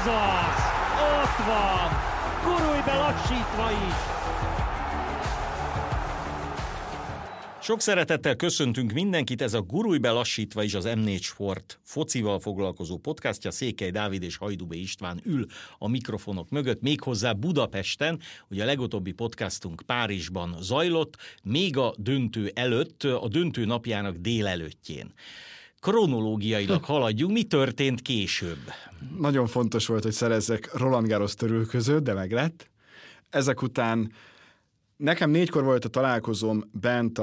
Ez az! Ott van! Gurulj be lassítva is! Sok szeretettel köszöntünk mindenkit, ez a Gurulj be lassítva is az M4 Sport focival foglalkozó podcastja. Székely Dávid és Hajdubi István ül a mikrofonok mögött, méghozzá Budapesten, ugye a legutóbbi podcastunk Párizsban zajlott, még a döntő előtt, a döntő napjának délelőttjén. Kronológiailag haladjunk, mi történt később? Nagyon fontos volt, hogy szerezzek Roland Garros törülközőt, de meg lett. Ezek után nekem 4-kor volt a találkozóm bent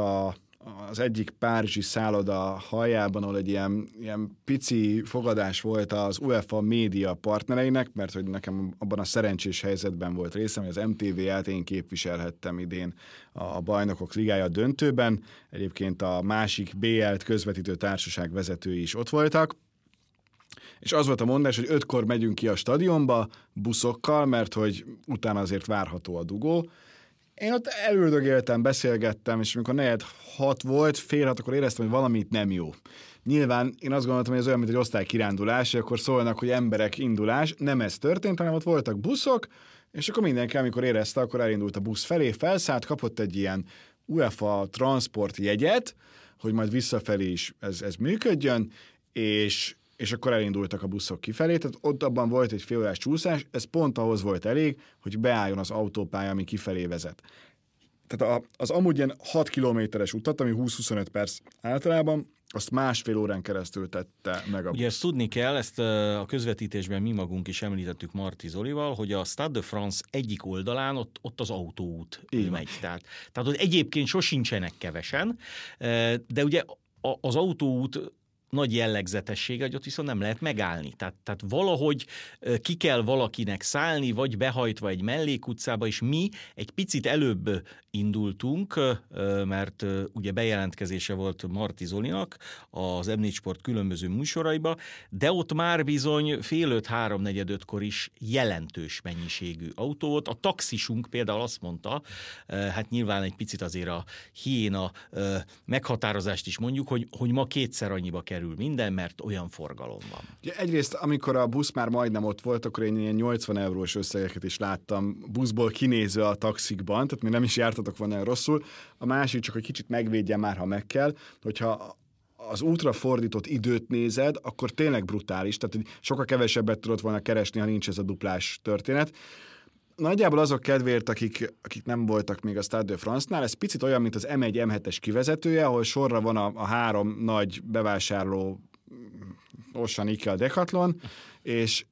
az egyik párizsi szálloda haljában, ahol egy ilyen pici fogadás volt az UEFA média partnereinek, mert hogy nekem abban a szerencsés helyzetben volt részem, hogy az MTV-t én képviselhettem idén a Bajnokok Ligája döntőben. Egyébként a másik BL-t közvetítő társaság vezetői is ott voltak. És az volt a mondás, hogy 5-kor megyünk ki a stadionba buszokkal, mert hogy utána azért várható a dugó. Én ott elüldögéltem, beszélgettem, és amikor 4:06 volt, 5:30, akkor éreztem, hogy valami itt nem jó. Nyilván én azt gondoltam, hogy ez olyan, mint egy osztálykirándulás, és akkor szólnak, hogy emberek indulás. Nem ez történt, hanem ott voltak buszok, és akkor mindenki, amikor érezte, akkor elindult a busz felé, felszállt, kapott egy ilyen UEFA transport jegyet, hogy majd visszafelé is ez működjön, és akkor elindultak a buszok kifelé, tehát ott abban volt egy félórás csúszás, ez pont ahhoz volt elég, hogy beálljon az autópálya, ami kifelé vezet. Tehát az amúgy ilyen 6 kilométeres utat, ami 20-25 perc általában, azt másfél órán keresztül tette meg a busz. Ugye ezt tudni kell, ezt a közvetítésben mi magunk is említettük Marti Zolival, hogy a Stade de France egyik oldalán ott az autóút megy. Tehát hogy egyébként sosincsenek kevesen, de ugye az autóút nagy jellegzetessége, hogy ott viszont nem lehet megállni. Tehát valahogy ki kell valakinek szállni, vagy behajtva egy mellékutcába, és mi egy picit előbb indultunk, mert ugye bejelentkezése volt Marti Zolinak az M4 Sport különböző műsoraiba, de ott már bizony 4:30, 3:45-kor is jelentős mennyiségű autó volt. A taxisunk például azt mondta, hát nyilván egy picit azért a hiéna meghatározást is mondjuk, hogy ma 2-szer annyiba kerül minden, mert olyan forgalom van. Ja, egyrészt, amikor a busz már majdnem ott volt, akkor én ilyen 80 eurós összegeket is láttam buszból kinézve a taxikban, tehát mi nem is jártatok volna rosszul. A másik csak, hogy kicsit megvédjen már, ha meg kell, hogyha az útra fordított időt nézed, akkor tényleg brutális, tehát hogy sokkal kevesebbet tudod volna keresni, ha nincs ez a duplás történet. Nagyjából azok kedvéért, akik nem voltak még a Stade de France-nál, ez picit olyan, mint az M1-M7-es kivezetője, ahol sorra van a 3 nagy bevásárló, Ossan Ike, a Decathlon, és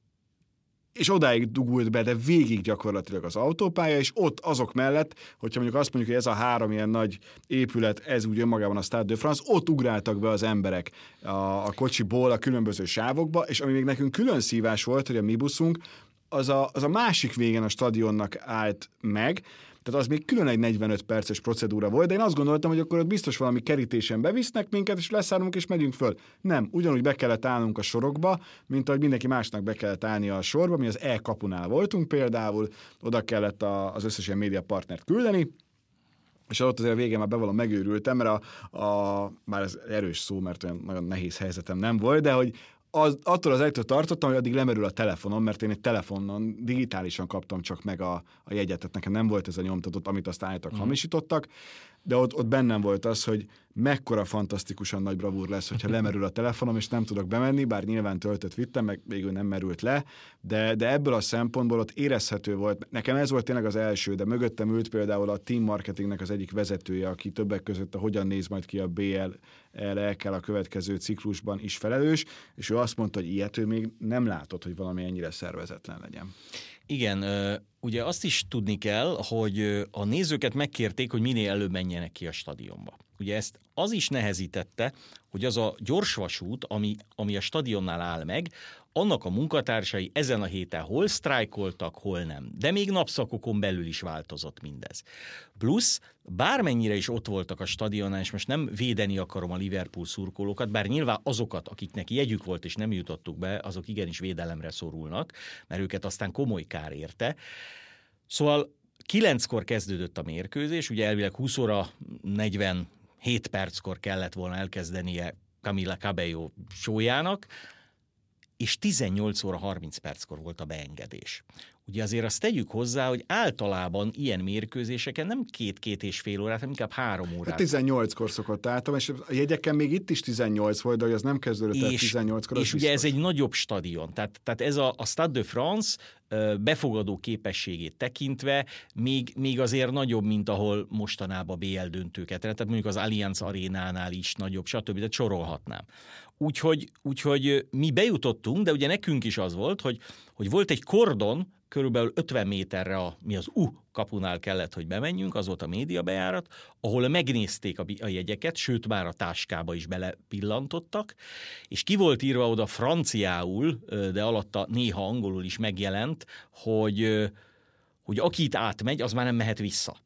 odáig dugult be, de végig gyakorlatilag az autópálya, és ott azok mellett, hogyha mondjuk azt mondjuk, hogy ez a 3 ilyen nagy épület, ez úgy önmagában a Stade de France, ott ugráltak be az emberek a kocsiból a különböző sávokba, és ami még nekünk külön szívás volt, hogy a mi buszunk, az a másik végen a stadionnak állt meg, tehát az még külön egy 45 perces procedúra volt, de én azt gondoltam, hogy akkor ott biztos valami kerítésen bevisznek minket, és leszállunk, és megyünk föl. Nem, ugyanúgy be kellett állnunk a sorokba, mint ahogy mindenki másnak be kellett állnia a sorba, mi az E-kapunál voltunk például, oda kellett az összes ilyen médiapartnert küldeni, és ott azért a végén már bevallom megőrültem, mert bár ez erős szó, mert olyan nagyon nehéz helyzetem nem volt, de hogy attól az egytől tartottam, hogy addig lemerül a telefonom, mert én egy telefonon digitálisan kaptam csak meg a jegyet, tehát nekem nem volt ez a nyomtatott, amit azt állítak, hamisítottak, de ott bennem volt az, hogy mekkora fantasztikusan nagy bravúr lesz, hogyha lemerül a telefonom, és nem tudok bemenni, bár nyilván töltött vittem, meg végül nem merült le, de ebből a szempontból ott érezhető volt. Nekem ez volt tényleg az első, de mögöttem ült például a team marketingnek az egyik vezetője, aki többek között a hogyan néz majd ki a BL-ekkel a következő ciklusban is felelős, és ő azt mondta, hogy ilyet ő még nem látott, hogy valami ennyire szervezetlen legyen. Igen, ugye azt is tudni kell, hogy a nézőket megkérték, hogy minél előbb menjenek ki a stadionba. Ugye ezt az is nehezítette, hogy az a gyorsvasút, ami a stadionnál áll meg, annak a munkatársai ezen a héten hol sztrájkoltak, hol nem. De még napszakokon belül is változott mindez. Plusz, bármennyire is ott voltak a stadionnál, és most nem védeni akarom a Liverpool szurkolókat, bár nyilván azokat, akiknek jegyük volt, és nem jutottuk be, azok igenis védelemre szorulnak, mert őket aztán komoly kár érte. Szóval 9-kor kezdődött a mérkőzés, ugye elvileg 20:47 perckor kellett volna elkezdenie Camila Cabello showjának, és 18 óra 30 perckor volt a beengedés. Ugye azért azt tegyük hozzá, hogy általában ilyen mérkőzéseken nem két-két és fél órát, hanem inkább 3 órát. Hát 18-kor szokott általában, és a jegyeken még itt is 18 volt, de hogy az nem kezdődött el 18-kor. És ugye ez egy nagyobb stadion, tehát ez a Stade de France befogadó képességét tekintve még azért nagyobb, mint ahol mostanában BL döntőket. Tehát mondjuk az Allianz Arenánál is nagyobb, stb. De sorolhatnám. Úgyhogy mi bejutottunk, de ugye nekünk is az volt, hogy volt egy kordon, körülbelül 50 méterre mi az kapunál kellett, hogy bemenjünk, az volt a médiabejárat, ahol megnézték a jegyeket, sőt már a táskába is belepillantottak, és ki volt írva oda franciául, de alatta néha angolul is megjelent, hogy aki itt átmegy, az már nem mehet vissza.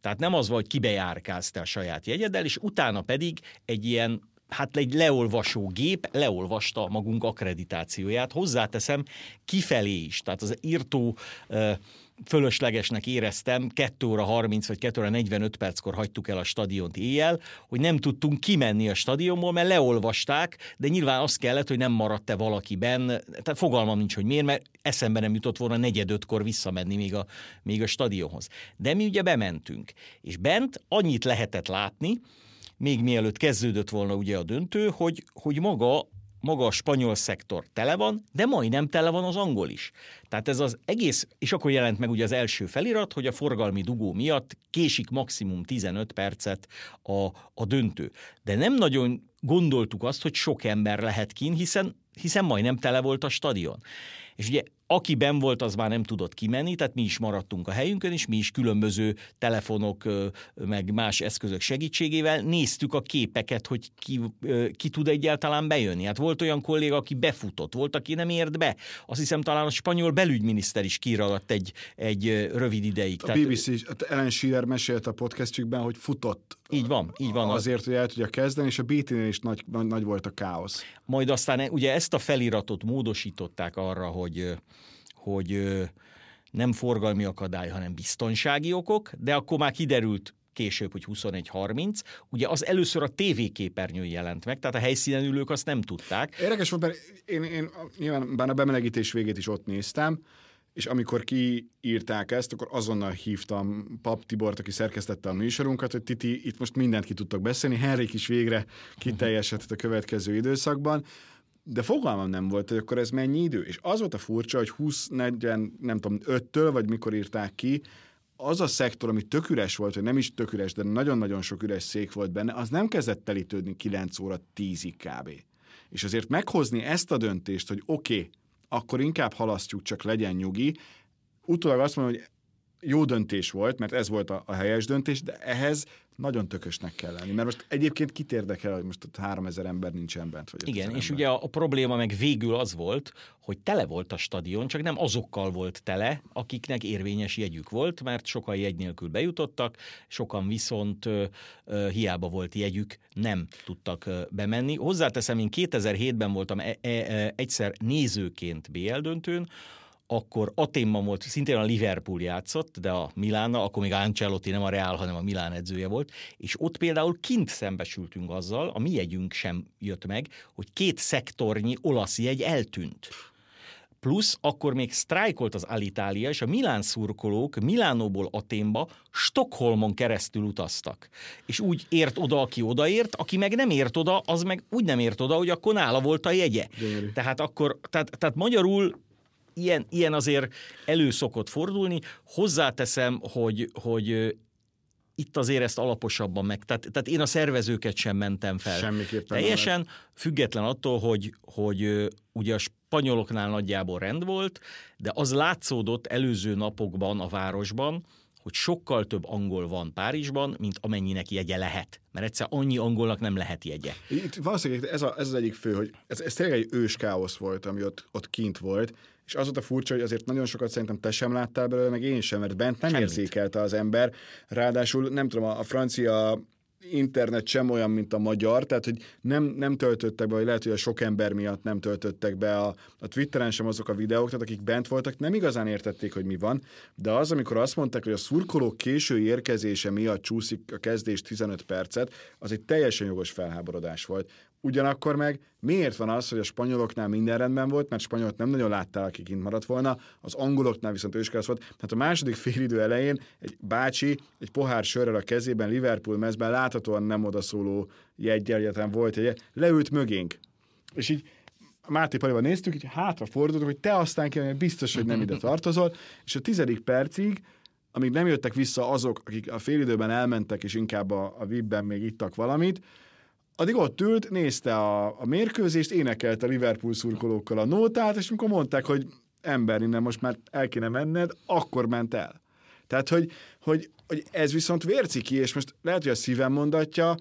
Tehát nem az volt, hogy kibejárkázte a saját jegyeddel, és utána pedig egy ilyen, hát egy leolvasó gép leolvasta magunk akkreditációját, hozzáteszem kifelé is, tehát az írtó fölöslegesnek éreztem, 2 óra 30 vagy 2 óra 45 perckor hagytuk el a stadiont éjjel, hogy nem tudtunk kimenni a stadionból, mert leolvasták, de nyilván az kellett, hogy nem maradt-e valaki benn, tehát fogalmam nincs, hogy miért, mert eszembe nem jutott volna 4-5-kor visszamenni még a stadionhoz. De mi ugye bementünk, és bent annyit lehetett látni, még mielőtt kezdődött volna ugye a döntő, hogy maga a spanyol szektor tele van, de majdnem tele van az angol is. Tehát ez az egész, és akkor jelent meg ugye az első felirat, hogy a forgalmi dugó miatt késik maximum 15 percet a döntő. De nem nagyon gondoltuk azt, hogy sok ember lehet kint, hiszen majdnem tele volt a stadion. És ugye aki benn volt, az már nem tudott kimenni, tehát mi is maradtunk a helyünkön, és mi is különböző telefonok, meg más eszközök segítségével néztük a képeket, hogy ki tud egyáltalán bejönni. Hát volt olyan kolléga, aki befutott, volt, aki nem ért be. Azt hiszem, talán a spanyol belügyminiszter is kiragadt egy rövid ideig. A BBC, Ellen Shearer mesélt a podcastjükben, hogy futott. Így van. Azért, hogy el tudja kezdeni, és a BT-nél is nagy volt a káosz. Majd aztán ugye ezt a feliratot módosították arra, hogy nem forgalmi akadály, hanem biztonsági okok, de akkor már kiderült később, hogy 21:30. Ugye az először a tévéképernyőn jelent meg, tehát a helyszínen ülők azt nem tudták. Érdekes volt, mert én nyilván bár a bemelegítés végét is ott néztem, és amikor kiírták ezt, akkor azonnal hívtam Pap Tibort, aki szerkesztette a műsorunkat, hogy Titi, itt most mindent ki tudtak beszélni, Henrik is végre kiteljesedett a következő időszakban, de fogalmam nem volt, hogy akkor ez mennyi idő. És az volt a furcsa, hogy 20-45-től, vagy mikor írták ki, az a szektor, ami tök üres volt, vagy nem is tök üres, de nagyon-nagyon sok üres szék volt benne, az nem kezdett telítődni 9 óra 10-ig kb. És azért meghozni ezt a döntést, hogy oké, akkor inkább halasztjuk, csak legyen nyugi. Utólag azt mondom, hogy jó döntés volt, mert ez volt a helyes döntés, de ehhez nagyon tökösnek kell lenni. Mert most egyébként kit érdekel, hogy most ott 3000 ember nincsen bent. Vagy igen, és ember. Ugye a probléma meg végül az volt, hogy tele volt a stadion, csak nem azokkal volt tele, akiknek érvényes jegyük volt, mert sokan jegy nélkül bejutottak, sokan viszont hiába volt jegyük, nem tudtak bemenni. Hozzáteszem, én 2007-ben voltam egyszer nézőként BL döntőn, akkor Aténban volt, szintén a Liverpool játszott, de a Milánnal, akkor még Ancelotti nem a Real, hanem a Milán edzője volt, és ott például kint szembesültünk azzal, a mi jegyünk sem jött meg, hogy 2 szektornyi olasz jegy eltűnt. Plusz akkor még sztrájkolt az Alitalia, és a Milán szurkolók Milánóból Aténba, Stockholmon keresztül utaztak. És úgy ért oda, aki odaért, aki meg nem ért oda, az meg úgy nem ért oda, hogy akkor nála volt a jegye. Gyönyörű. Tehát magyarul ilyen azért elő szokott fordulni. Hozzáteszem, hogy itt azért ezt alaposabban meg. Tehát én a szervezőket sem mentem fel. Semmiképpen. Teljesen nem. Független attól, hogy ugye a spanyoloknál nagyjából rend volt, de az látszódott előző napokban a városban, hogy sokkal több angol van Párizsban, mint amennyinek jegye lehet. Mert egyszer annyi angolnak nem lehet jegye. Itt valószínűleg ez az egyik fő, hogy ez tényleg egy ős káosz volt, ami ott kint volt, és az volt a furcsa, hogy azért nagyon sokat szerintem te sem láttál belőle, meg én sem, mert bent nem semmit érzékelte az ember. Ráadásul nem tudom, a francia internet sem olyan, mint a magyar, tehát hogy nem töltöttek be, vagy lehet, hogy a sok ember miatt nem töltöttek be a Twitteren sem azok a videók, tehát akik bent voltak, nem igazán értették, hogy mi van, de az, amikor azt mondták, hogy a szurkolók késői érkezése miatt csúszik a kezdés 15 percet, az egy teljesen jogos felháborodás volt. Ugyanakkor meg miért van az, hogy a spanyoloknál minden rendben volt, mert spanyolok nem nagyon láttál, aki kint maradt volna, az angoloknál viszont őskereszt volt. Hát a második félidő elején egy bácsi, egy pohár sörrel a kezében, Liverpool mezben láthatóan nem odaszóló jeggyel volt egy leült mögénk. És így Máté Paliban néztük, így hátrafordultuk, hogy te aztán kívánj, biztos, hogy nem ide tartozol, és a 10. percig, amíg nem jöttek vissza azok, akik a félidőben elmentek, és inkább a VIP-ben még ittak valamit, addig ott ült, nézte a mérkőzést, énekelte a Liverpool szurkolókkal a nótát, és amikor mondták, hogy ember, innen most már el kéne menned, akkor ment el. Tehát, hogy ez viszont vérciki, és most lehet, hogy a szívem mondatja,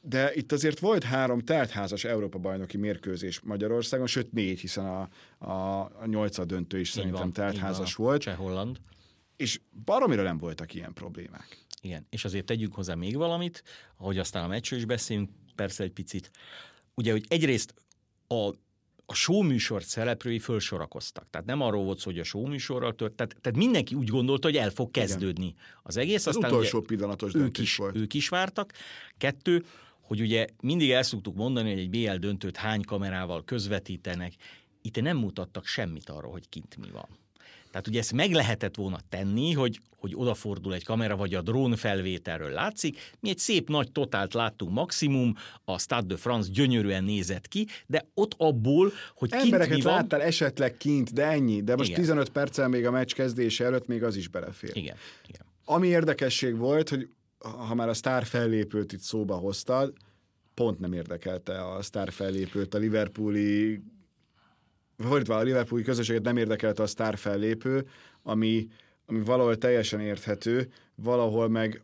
de itt azért volt 3 teltházas Európa-bajnoki mérkőzés Magyarországon, sőt 4, hiszen a 8-a döntő is szerintem teltházas volt. Cseh-Holland. És baromira nem voltak ilyen problémák. Igen, és azért tegyünk hozzá még valamit, ahogy aztán a meccsről is beszélünk, persze egy picit. Ugye, hogy egyrészt a showműsor szereplői fölsorakoztak. Tehát nem arról volt szó, hogy a showműsorral tehát mindenki úgy gondolta, hogy el fog kezdődni. Igen. Az egész, az aztán utolsó pillanatos döntés volt. Ők is vártak. 2, hogy ugye mindig el szoktuk mondani, hogy egy BL döntőt hány kamerával közvetítenek. Itt nem mutattak semmit arról, hogy kint mi van. Tehát ugye ezt meg lehetett volna tenni, hogy odafordul egy kamera, vagy a drón felvételről látszik. Mi egy szép nagy totált láttunk maximum, a Stade de France gyönyörűen nézett ki, de ott abból, hogy kint embereket mi van... láttál esetleg kint, de ennyi. De most igen. 15 perccel még a meccs kezdése előtt még az is belefér. Igen. Igen. Ami érdekesség volt, hogy ha már a sztár fellépőt itt szóba hoztad, pont nem érdekelte a sztár fellépőt a Liverpooli... Fordítva, a Liverpooli közösséget nem érdekelte a sztár fellépő, ami valahol teljesen érthető, valahol meg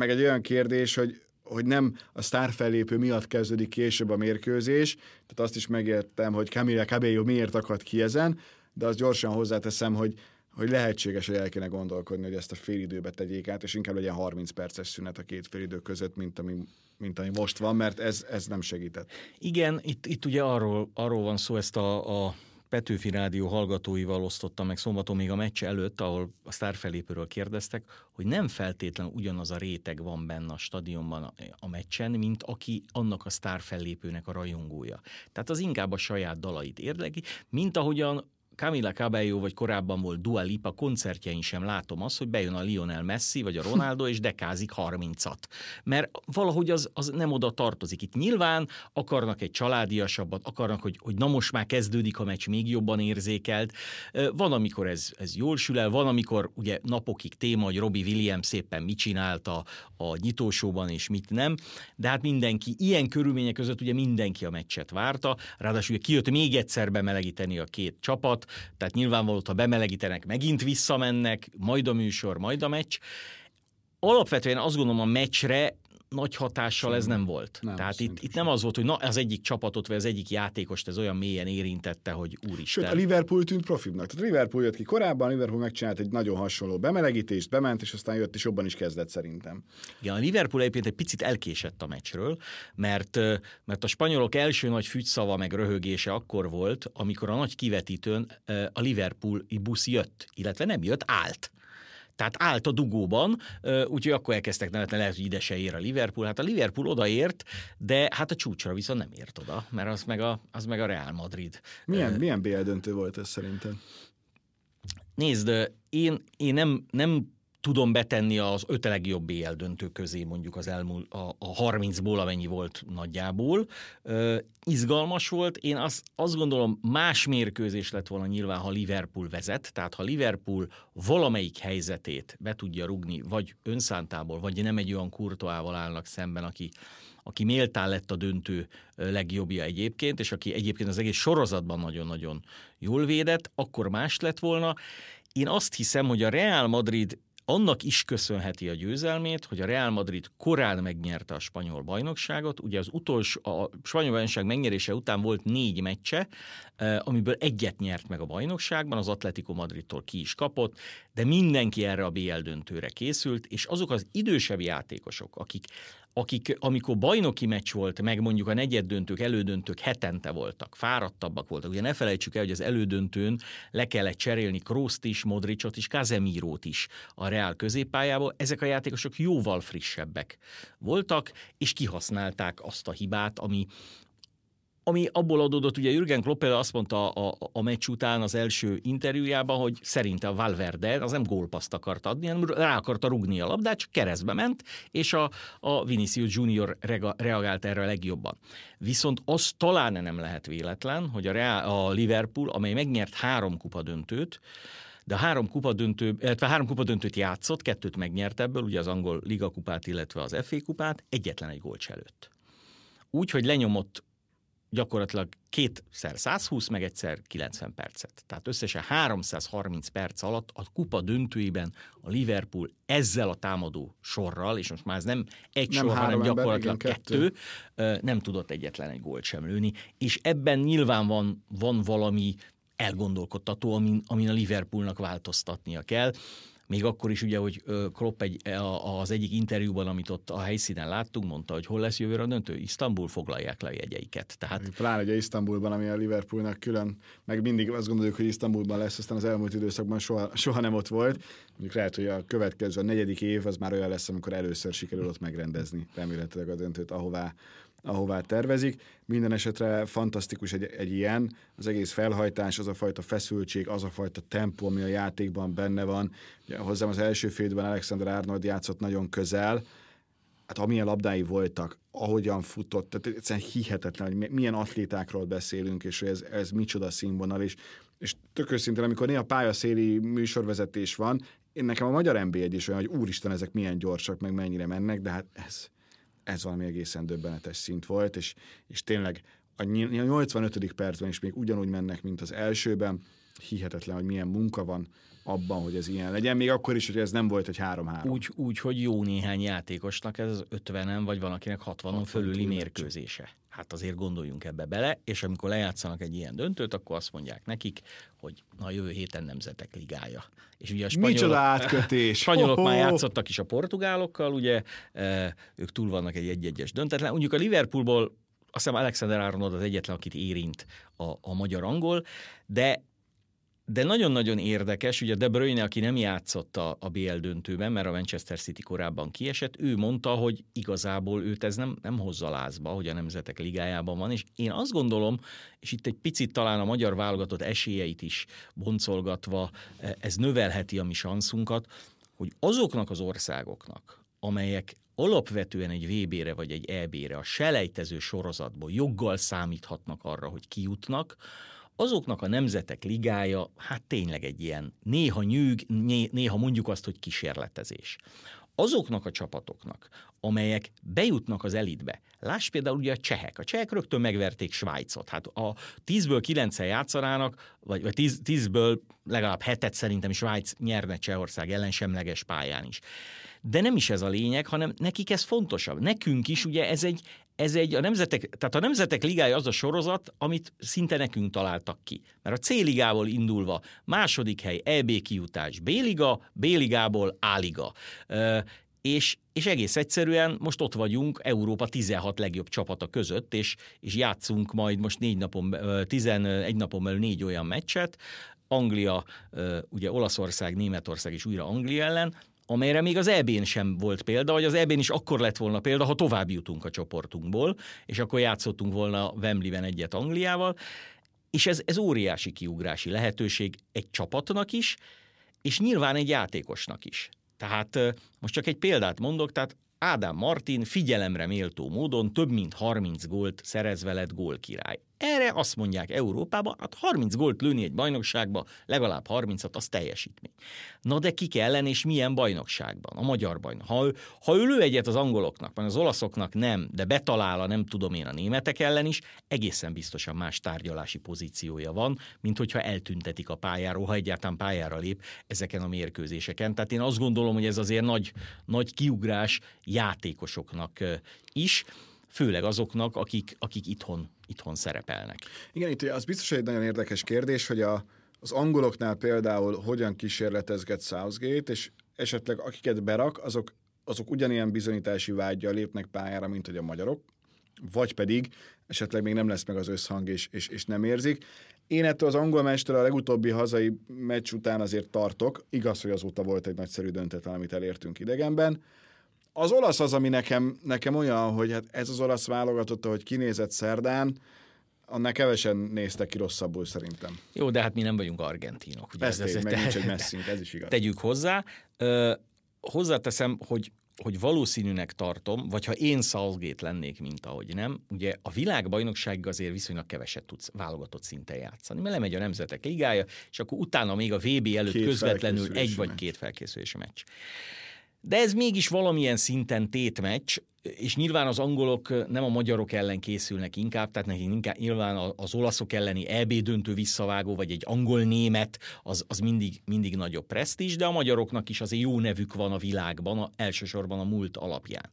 egy olyan kérdés, hogy nem a sztár fellépő miatt kezdődik később a mérkőzés, tehát azt is megértem, hogy Camila Cabello miért akadt ki ezen, de azt gyorsan hozzáteszem, hogy lehetséges, hogy el kéne gondolkodni, hogy ezt a fél időbe tegyék át, és inkább legyen 30 perces szünet a két fél idő között, mint ami most van, mert ez nem segített. Igen, itt ugye arról van szó, ezt a Petőfi Rádió hallgatóival osztottam meg szombaton még a meccs előtt, ahol a sztárfelépőről kérdeztek, hogy nem feltétlenül ugyanaz a réteg van benne a stadionban a meccsen, mint aki annak a sztárfelépőnek a rajongója. Tehát az inkább a saját dalait érdekli, mint ahogyan Camila Cabello, vagy korábban volt Dua Lipa koncertjein sem látom azt, hogy bejön a Lionel Messi, vagy a Ronaldo, és dekázik 30-at. Mert valahogy az nem oda tartozik. Itt nyilván akarnak egy családiasabbat, akarnak, hogy na most már kezdődik a meccs, még jobban érzékelt. Van, amikor ez jól sül el, van, amikor ugye napokig téma, hogy Robbie Williams szépen mit csinálta a nyitósóban, és mit nem. De hát mindenki, ilyen körülmények között ugye mindenki a meccset várta. Ráadásul ugye kijött még egyszer bemelegíteni a két csapat, tehát nyilvánvalóan, ha bemelegítenek, megint visszamennek, majd a műsor, majd a meccs. Alapvetően azt gondolom, a meccsre nagy hatással ez nem volt. Nem, tehát itt nem az volt, hogy na, az egyik csapatot, vagy az egyik játékost ez olyan mélyen érintette, hogy úristen. Sőt, a Liverpool tűnt profibnak. Tehát Liverpool jött ki korábban, Liverpool megcsinált egy nagyon hasonló bemelegítést, bement, és aztán jött, és jobban is kezdett szerintem. Igen, a Liverpool egyébként egy picit elkésett a meccsről, mert a spanyolok első nagy fügyszava meg röhögése akkor volt, amikor a nagy kivetítőn a Liverpool busz jött, illetve nem jött, állt. Tehát állt a dugóban, úgyhogy akkor elkezdtek nevetni, lehet, hogy ide se ér a Liverpool. Hát a Liverpool odaért, de hát a csúcsra viszont nem ért oda, mert az meg a Real Madrid. Milyen BL döntő volt ez szerintem? Nézd, én nem tudom betenni az 5 legjobb BL döntő közé mondjuk az elmúlt, a 30-ból, amennyi volt nagyjából. Izgalmas volt. Én azt gondolom, más mérkőzés lett volna nyilván, ha Liverpool vezet, tehát ha Liverpool valamelyik helyzetét be tudja rugni, vagy önszántából, vagy nem egy olyan Courtois-val állnak szemben, aki méltán lett a döntő legjobbja egyébként, és aki egyébként az egész sorozatban nagyon-nagyon jól védett, akkor más lett volna. Én azt hiszem, hogy a Real Madrid annak is köszönheti a győzelmét, hogy a Real Madrid korán megnyerte a spanyol bajnokságot. Ugye az utolsó, a spanyol bajnokság megnyerése után volt 4 meccse, amiből egyet nyert meg a bajnokságban, az Atlético Madridtól ki is kapott, de mindenki erre a BL döntőre készült, és azok az idősebb játékosok, akik akik, amikor bajnoki meccs volt, meg mondjuk a negyeddöntők, elődöntők hetente voltak, fáradtabbak voltak. Ugye ne felejtsük el, hogy az elődöntőn le kellett cserélni Kroost is, Modricot is, Casemirót is a Real középpályából. Ezek a játékosok jóval frissebbek voltak, és kihasználták azt a hibát, ami abból adódott, ugye Jürgen Klopp azt mondta a meccs után az első interjújában, hogy szerinte a Valverde az nem gólpaszt akart adni, hanem rá akarta rugni a labdát, csak keresztbe ment, és a Vinicius Junior reagált erre a legjobban. Viszont az talán nem lehet véletlen, hogy a Liverpool, amely megnyert 3 kupadöntőt, de három kupadöntőt játszott, 2 megnyert ebből, ugye az angol ligakupát, illetve az FA kupát, egyetlen egy gólt se lőtt. Úgy, hogy lenyomott gyakorlatilag 2-szer 120, meg egyszer 90 percet. Tehát összesen 330 perc alatt a kupa döntőiben a Liverpool ezzel a támadó sorral, és most már ez nem egy sor, hanem gyakorlatilag kettő, nem tudott egyetlen egy gólt sem lőni, és ebben nyilván van valami elgondolkodtató, amin a Liverpoolnak változtatnia kell. Még akkor is ugye, hogy Klopp az egyik interjúban, amit ott a helyszínen láttunk, mondta, hogy hol lesz jövőre a döntő? Isztambul, foglalják le a jegyeiket. Tehát... Pláne ugye Isztambulban, ami a Liverpoolnak külön, meg mindig azt gondoljuk, hogy Isztambulban lesz, aztán az elmúlt időszakban soha nem ott volt. Mondjuk lehet, hogy a következő, a 4. év az már olyan lesz, amikor először sikerül ott megrendezni remélhetőleg a döntőt, ahová tervezik. Minden esetre fantasztikus egy ilyen, az egész felhajtás, az a fajta feszültség, az a fajta tempó, ami a játékban benne van. Ugye, hozzám az első fél időben Alexander Arnold játszott nagyon közel, hát amilyen labdái voltak, ahogyan futott, tehát egyszerűen hihetetlen, hogy milyen atlétákról beszélünk, és hogy ez micsoda színvonal, és tök őszintén, amikor néha pályaszéli műsorvezetés van, nekem a magyar NB1 is olyan, hogy úristen, ezek milyen gyorsak, meg mennyire mennek, de hát ez valami egészen döbbenetes szint volt, és tényleg a 85. percben is még ugyanúgy mennek, mint az elsőben. Hihetetlen, hogy milyen munka van abban, hogy ez ilyen legyen, még akkor is, hogy ez nem volt egy 3-3. Úgy, hogy jó néhány játékosnak ez az 50-en, vagy van akinek 60-on fölüli mérkőzése. Hát azért gondoljunk ebbe bele, és amikor lejátszanak egy ilyen döntőt, akkor azt mondják nekik, hogy na, jövő héten Nemzetek Ligája. És ugye a micsoda átkötés! Spanyolok már játszottak is a portugálokkal, ugye ők túl vannak egy 1-1-es döntetlen. Mondjuk a Liverpoolból azt hiszem Alexander Arnold az egyetlen, akit érint a magyar-angol, de nagyon-nagyon érdekes, ugye De Bruyne, aki nem játszott a BL döntőben, mert a Manchester City korábban kiesett, ő mondta, hogy igazából őt ez nem hozza lázba, hogy a Nemzetek Ligájában van, és én azt gondolom, és itt egy picit talán a magyar válogatott esélyeit is boncolgatva, ez növelheti a mi sanszunkat, hogy azoknak az országoknak, amelyek alapvetően egy VB-re vagy egy EB-re a selejtező sorozatból joggal számíthatnak arra, hogy kijutnak, azoknak a Nemzetek Ligája, hát tényleg egy ilyen néha nyűg, néha mondjuk azt, hogy kísérletezés. Azoknak a csapatoknak, amelyek bejutnak az elitbe, láss például ugye a csehek. A csehek rögtön megverték Svájcot. Hát a 10-ből 9-en játszanának, vagy 10-ből legalább 7-et szerintem Svájc nyerne Csehország ellen semleges pályán is. De nem is ez a lényeg, hanem nekik ez fontosabb. Nekünk is ugye ez egy tehát a Nemzetek Ligája az a sorozat, amit szinte nekünk találtak ki. Mert a C-ligából indulva 2. hely, EB kijutás, B-liga, B-ligából A-liga. És egész egyszerűen most ott vagyunk Európa 16 legjobb csapata között, és játszunk majd most 11 napon belül 4 olyan meccset, Anglia, ugye Olaszország, Németország és újra Anglia ellen, amelyre még az EB-n sem volt példa, vagy az EB-n is akkor lett volna példa, ha tovább jutunk a csoportunkból, és akkor játszottunk volna Wembleyben egyet Angliával, és ez óriási kiugrási lehetőség egy csapatnak is, és nyilván egy játékosnak is. Tehát most csak egy példát mondok, tehát Ádám Martin figyelemre méltó módon több mint 30 gólt szerezve lett gólkirály. Erre azt mondják Európában, hát 30 gólt lőni egy bajnokságba, legalább 30-at, az teljesítmény. Na de kik ellen és milyen bajnokságban? A magyar bajnokságban. Ha ő lő egyet az angoloknak, vagy az olaszoknak nem, de betalál a németek ellen is, egészen biztosan más tárgyalási pozíciója van, mint hogyha eltüntetik a pályáról, ha egyáltalán pályára lép ezeken a mérkőzéseken. Tehát én azt gondolom, hogy ez azért nagy kiugrás játékosoknak is, főleg azoknak, akik itthon szerepelnek. Igen, itt az biztos, hogy egy nagyon érdekes kérdés, hogy az angoloknál például hogyan kísérletezget Southgate, és esetleg akiket berak, azok azok ugyanilyen bizonyítási vággyal lépnek pályára, mint hogy a magyarok, vagy pedig esetleg még nem lesz meg az összhang, és nem érzik. Én ettől az angol meccstől a legutóbbi hazai meccs után azért tartok. Igaz, hogy azóta volt egy nagyszerű döntetlen, amit elértünk idegenben. Az olasz az, ami nekem olyan, hogy hát ez az olasz válogatott, hogy kinézett szerdán, annál kevesen néztek ki rosszabbul szerintem. Jó, de hát mi nem vagyunk argentinok. Ugye? Nincs egy messzünk, ez is igaz. Tegyük hozzá. Hozzáteszem, hogy valószínűnek tartom, vagy ha én Southgate lennék, mint ahogy nem, ugye a világbajnokság azért viszonylag keveset tudsz válogatott szinten játszani, mert lemegy a Nemzetek Ligája, és akkor utána még a VB előtt két közvetlenül egy vagy két felkészülési meccs. De ez mégis valamilyen szinten tétmeccs, és nyilván az angolok nem a magyarok ellen készülnek inkább, tehát nekik inkább nyilván az olaszok elleni EB döntő visszavágó, vagy egy angol-német, az mindig nagyobb presztízs, de a magyaroknak is azért jó nevük van a világban, elsősorban a múlt alapján.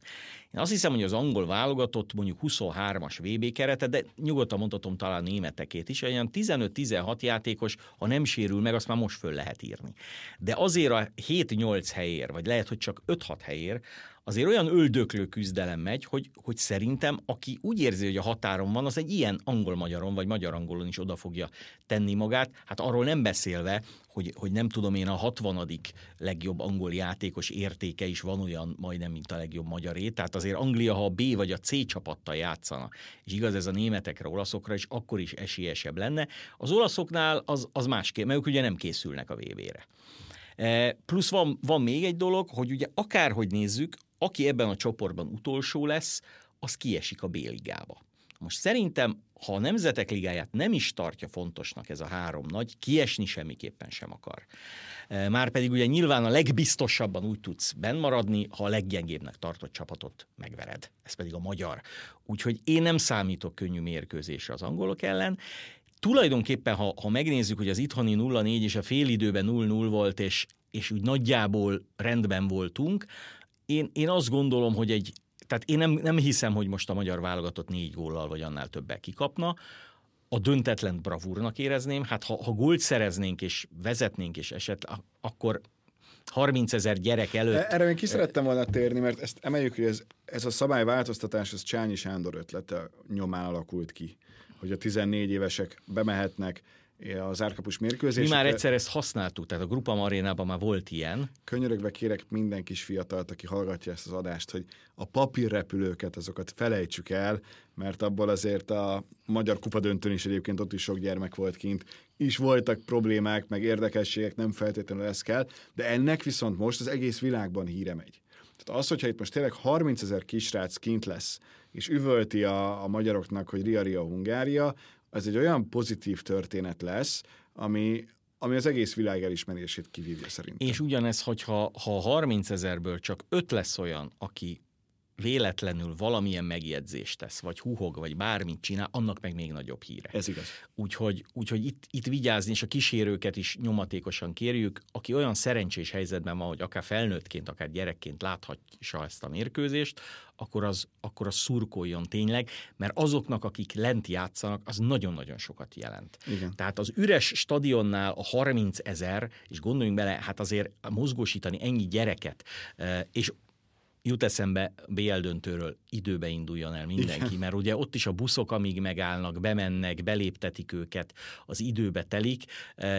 Én azt hiszem, hogy az angol válogatott mondjuk 23-as VB kerete, de nyugodtan mondhatom talán németekét is, olyan 15-16 játékos, ha nem sérül meg, azt már most föl lehet írni. De azért a 7-8 helyér, vagy lehet, hogy csak 5-6 helyér, azért olyan öldöklő küzdelem megy, hogy szerintem, aki úgy érzi, hogy a határon van, az egy ilyen angol-magyaron, vagy magyar-angolon is oda fogja tenni magát. Hát arról nem beszélve, hogy nem tudom én, a 60. legjobb angol játékos értéke is van olyan majdnem, mint a legjobb magyaré. Tehát azért Anglia, ha a B vagy a C csapattal játszana, és igaz ez a németekre, olaszokra is, akkor is esélyesebb lenne. Az olaszoknál az másképp, mert ők ugye nem készülnek a VB-re. Plusz van még egy dolog, hogy ugye akárhogy nézzük, aki ebben a csoportban utolsó lesz, az kiesik a B-ligába. Most szerintem, ha a Nemzetek Ligáját nem is tartja fontosnak ez a három nagy, kiesni semmiképpen sem akar. Márpedig ugye nyilván a legbiztosabban úgy tudsz bennmaradni, ha a leggyengébbnek tartott csapatot megvered. Ez pedig a magyar. Úgyhogy én nem számítok könnyű mérkőzésre az angolok ellen. Tulajdonképpen, ha megnézzük, hogy az itthoni 0-4 és a félidőben 0-0 volt, és úgy nagyjából rendben voltunk, én azt gondolom, hogy tehát én nem hiszem, hogy most a magyar válogatott 4 góllal vagy annál többel kikapna. A döntetlen bravúrnak érezném. Hát ha gólt szereznénk és vezetnénk és akkor 30 000 gyerek előtt... Erre még ki szerettem volna térni, mert ezt emeljük, hogy ez a szabályváltoztatás, ez Csányi Sándor ötlete nyomán alakult ki, hogy a 14 évesek bemehetnek a zárkapus mérkőzés. Mi már egyszer ezt használtuk, tehát a Gruppam Arénában már volt ilyen. Könyörögve kérek minden kis fiatalt, aki hallgatja ezt az adást, hogy a papírrepülőket, azokat felejtsük el, mert abból azért a Magyar Kupa döntőn is egyébként ott is sok gyermek volt kint, is voltak problémák, meg érdekességek, nem feltétlenül ez kell, de ennek viszont most az egész világban híre megy. Tehát az, hogyha itt most tényleg 30 000 kisrác kint lesz, és üvölti a magyaroknak, hogy Ria Hungária, az egy olyan pozitív történet lesz, ami az egész világ elismerését kivívja szerintem. És ugyanez, hogyha 30 000-ből csak 5 lesz olyan, aki véletlenül valamilyen megjegyzést tesz, vagy huhog, vagy bármit csinál, annak meg még nagyobb híre. Ez igaz. Úgyhogy itt vigyázni, és a kísérőket is nyomatékosan kérjük, aki olyan szerencsés helyzetben van, hogy akár felnőttként, akár gyerekként láthatja ezt a mérkőzést, akkor az szurkoljon tényleg, mert azoknak, akik lent játszanak, az nagyon-nagyon sokat jelent. Igen. Tehát az üres stadionnál a 30 000, és gondoljunk bele, hát azért mozgósítani ennyi gyereket, és jut eszembe BL döntőről, időbe induljon el mindenki, igen, mert ugye ott is a buszok, amíg megállnak, bemennek, beléptetik őket, az időbe telik.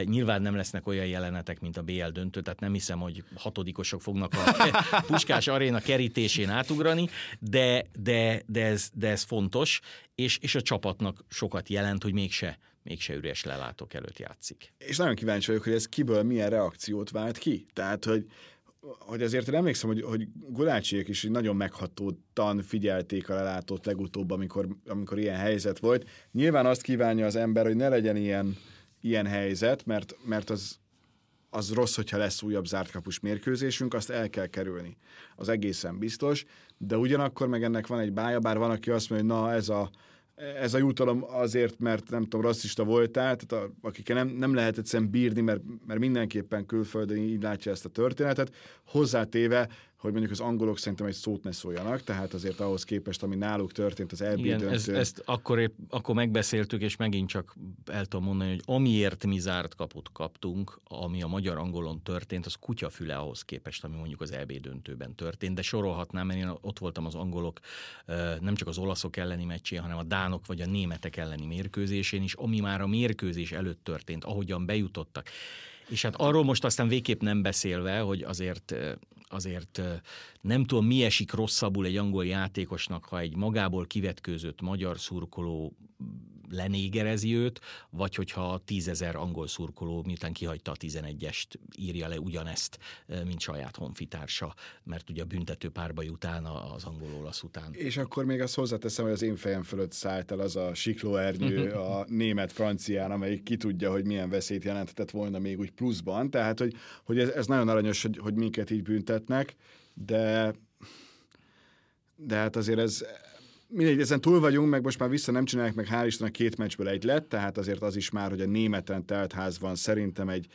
Nyilván nem lesznek olyan jelenetek, mint a BL döntő, tehát nem hiszem, hogy 6-osok fognak a Puskás Aréna kerítésén átugrani, de ez fontos, és a csapatnak sokat jelent, hogy mégse üres lelátók előtt játszik. És nagyon kíváncsi vagyok, hogy ez kiből milyen reakciót vált ki. Tehát, hogy azért én emlékszem, hogy Gulácsiék is nagyon meghatódtan figyelték a lelátót legutóbb, amikor ilyen helyzet volt. Nyilván azt kívánja az ember, hogy ne legyen ilyen helyzet, mert az rossz, hogyha lesz újabb zártkapus mérkőzésünk, azt el kell kerülni. Az egészen biztos, de ugyanakkor meg ennek van egy bája, bár van, aki azt mondja, hogy na ez a jutalom azért, mert nem tudom, rasszista voltál, tehát akikkel nem lehet egyszerűen bírni, mert mindenképpen külföldön így látja ezt a történetet, hozzátéve, hogy mondjuk az angolok szerintem egy szót ne szóljanak, tehát azért ahhoz képest, ami náluk történt az EB döntőn. Ezt akkor megbeszéltük, és megint csak el tudom mondani, hogy amiért mi zárt kaput kaptunk, ami a magyar-angolon történt, az kutyafüle ahhoz képest, ami mondjuk az EB döntőben történt, de sorolhatnám, mert én ott voltam az angolok, nem csak az olaszok elleni meccsén, hanem a dánok vagy a németek elleni mérkőzésén is, ami már a mérkőzés előtt történt, ahogyan bejutottak. És hát arról most aztán végképp nem beszélve, hogy azért nem tudom, mi esik rosszabbul egy angol játékosnak, ha egy magából kivetkőzött magyar szurkoló lenégerezi őt, vagy hogyha 10 000 angol szurkoló, miután kihagyta a 11-est, írja le ugyanezt, mint saját honfitársa, mert ugye a büntető párbaj után, az angol-olasz után. És akkor még azt hozzáteszem, hogy az én fejem fölött szállt el az a siklóernyő a német-francián, amelyik ki tudja, hogy milyen veszélyt jelentetett volna még úgy pluszban, tehát hogy ez nagyon aranyos, hogy minket így büntetnek, de hát azért ez... Mindegy, ezen túl vagyunk, meg most már vissza nem csinálják, meg hál' Istennek 2 meccsből 1 lett, tehát azért az is már, hogy a németen telt ház van, szerintem egy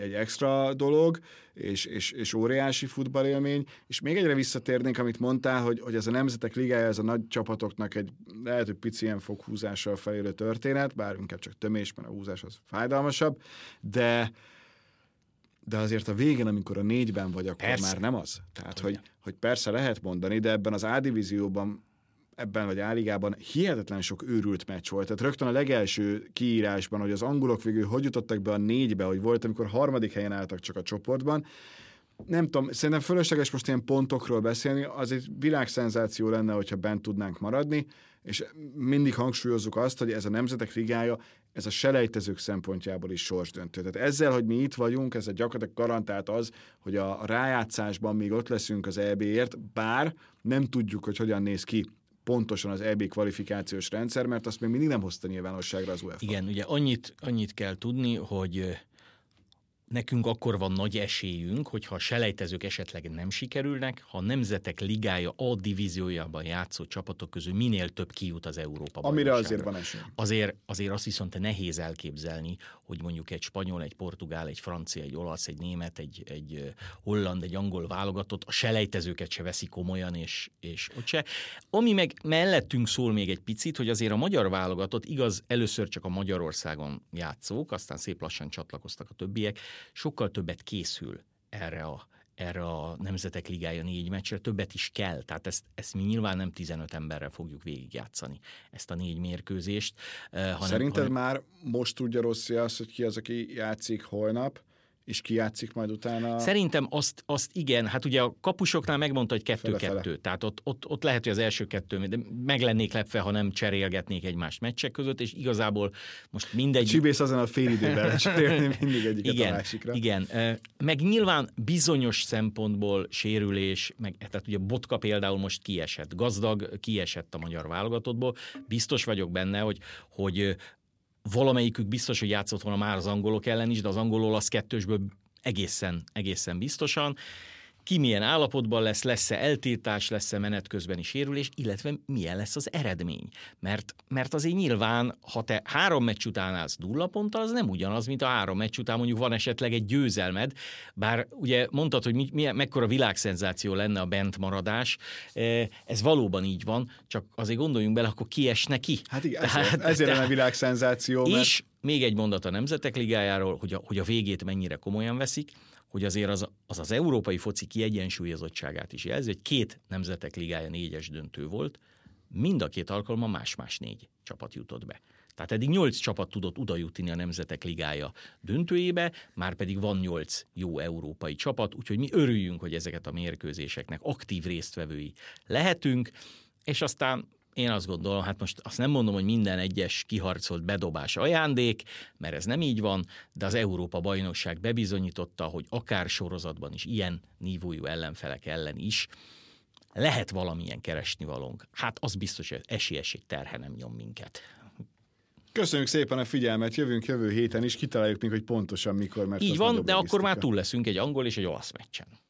extra dolog, és óriási futballélmény, és még egyre visszatérnénk, amit mondtál, hogy ez a Nemzetek Ligája, ez a nagy csapatoknak egy lehet, hogy pici ilyen foghúzással felérő történet, bár inkább csak tömés, mert a húzás az fájdalmasabb, de azért a végén, amikor a 4-ben vagy, akkor persze. Már nem az. Tehát, hogy persze lehet mondani, de ebben az A-divízióban ebben vagy A-ligában hihetetlen sok őrült meccs volt. Tehát rögtön a legelső kiírásban, hogy az angolok végül hogy jutottak be a 4-be, hogy volt, amikor 3. helyen álltak csak a csoportban. Nem tudom, szerintem fölösleges most ilyen pontokról beszélni, az egy világszenzáció lenne, hogyha bent tudnánk maradni, és mindig hangsúlyozzuk azt, hogy ez a Nemzetek Ligája, ez a selejtezők szempontjából is sorsdöntő. Tehát ezzel, hogy mi itt vagyunk, ez gyakorlatilag garantált az, hogy a rájátszásban még ott leszünk az EB-ért, bár nem tudjuk, hogy hogyan néz ki pontosan az EB kvalifikációs rendszer, mert azt még mindig nem hozta nyilvánosságra az UEFA. Igen, ugye annyit kell tudni, hogy nekünk akkor van nagy esélyünk, hogyha a selejtezők esetleg nem sikerülnek, ha a Nemzetek Ligája A divíziójában játszó csapatok közül minél több kijut az Európa bajnokságra. Amire azért van esély. Azért azt viszont nehéz elképzelni, hogy mondjuk egy spanyol, egy portugál, egy francia, egy olasz, egy német, egy holland, egy angol válogatott, a selejtezőket se veszi komolyan, és ott se. Ami meg mellettünk szól még egy picit, hogy azért a magyar válogatott, igaz, először csak a Magyarországon játszók, aztán szép lassan csatlakoztak a többiek, sokkal többet készül erre a Nemzetek Ligája 4 meccsre, többet is kell, tehát ezt mi nyilván nem 15 emberrel fogjuk végigjátszani, ezt a 4 mérkőzést. Szerinted már most tudja Rosszia azt, hogy ki az, aki játszik holnap, és ki játszik majd utána? Szerintem azt igen, hát ugye a kapusoknál megmondta, hogy 2-2, tehát ott lehet, hogy az első 2, de meg lennék lepve, ha nem cserélgetnék egymást meccsek között, és igazából most mindegy... Csibész azon a fél időben cserélni mindig egyiket a másikra. Igen, meg nyilván bizonyos szempontból sérülés, meg, tehát ugye Botka például most kiesett, Gazdag kiesett a magyar válogatottból, biztos vagyok benne, hogy valamelyikük biztos, hogy játszott volna már az angolok ellen is, de az angol-olasz kettősből egészen biztosan. Ki milyen állapotban lesz, lesz-e eltiltás, lesz-e menet közbeni sérülés, illetve milyen lesz az eredmény. Mert azért nyilván, ha te 3 meccs után állsz nulla ponttal, az nem ugyanaz, mint a 3 meccs után mondjuk van esetleg egy győzelmed, bár ugye mondtad, hogy mekkora világszenzáció lenne a bentmaradás, ez valóban így van, csak azért gondoljunk bele, akkor ki esne ki. Hát igen, ezért lenne világszenzáció. Mert... És még egy mondat a Nemzetek Ligájáról, hogy a végét mennyire komolyan veszik, hogy azért az európai foci kiegyensúlyozottságát is jelzi, hogy 2 Nemzetek Ligája 4-es döntő volt, mind a 2 alkalommal más-más 4 csapat jutott be. Tehát eddig 8 csapat tudott odajutni a Nemzetek Ligája döntőjébe, már pedig van 8 jó európai csapat, úgyhogy mi örüljünk, hogy ezeket a mérkőzéseknek aktív résztvevői lehetünk, és aztán én azt gondolom, hát most azt nem mondom, hogy minden egyes kiharcolt bedobás ajándék, mert ez nem így van, de az Európa-bajnokság bebizonyította, hogy akár sorozatban is, ilyen nívójú ellenfelek ellen is lehet valamilyen keresnivalónk. Hát az biztos, hogy esélyesség terhe nem nyom minket. Köszönjük szépen a figyelmet, jövünk jövő héten is, kitaláljuk még, hogy pontosan mikor. Mert így van, de akkor már túl leszünk egy angol és egy olasz meccsen.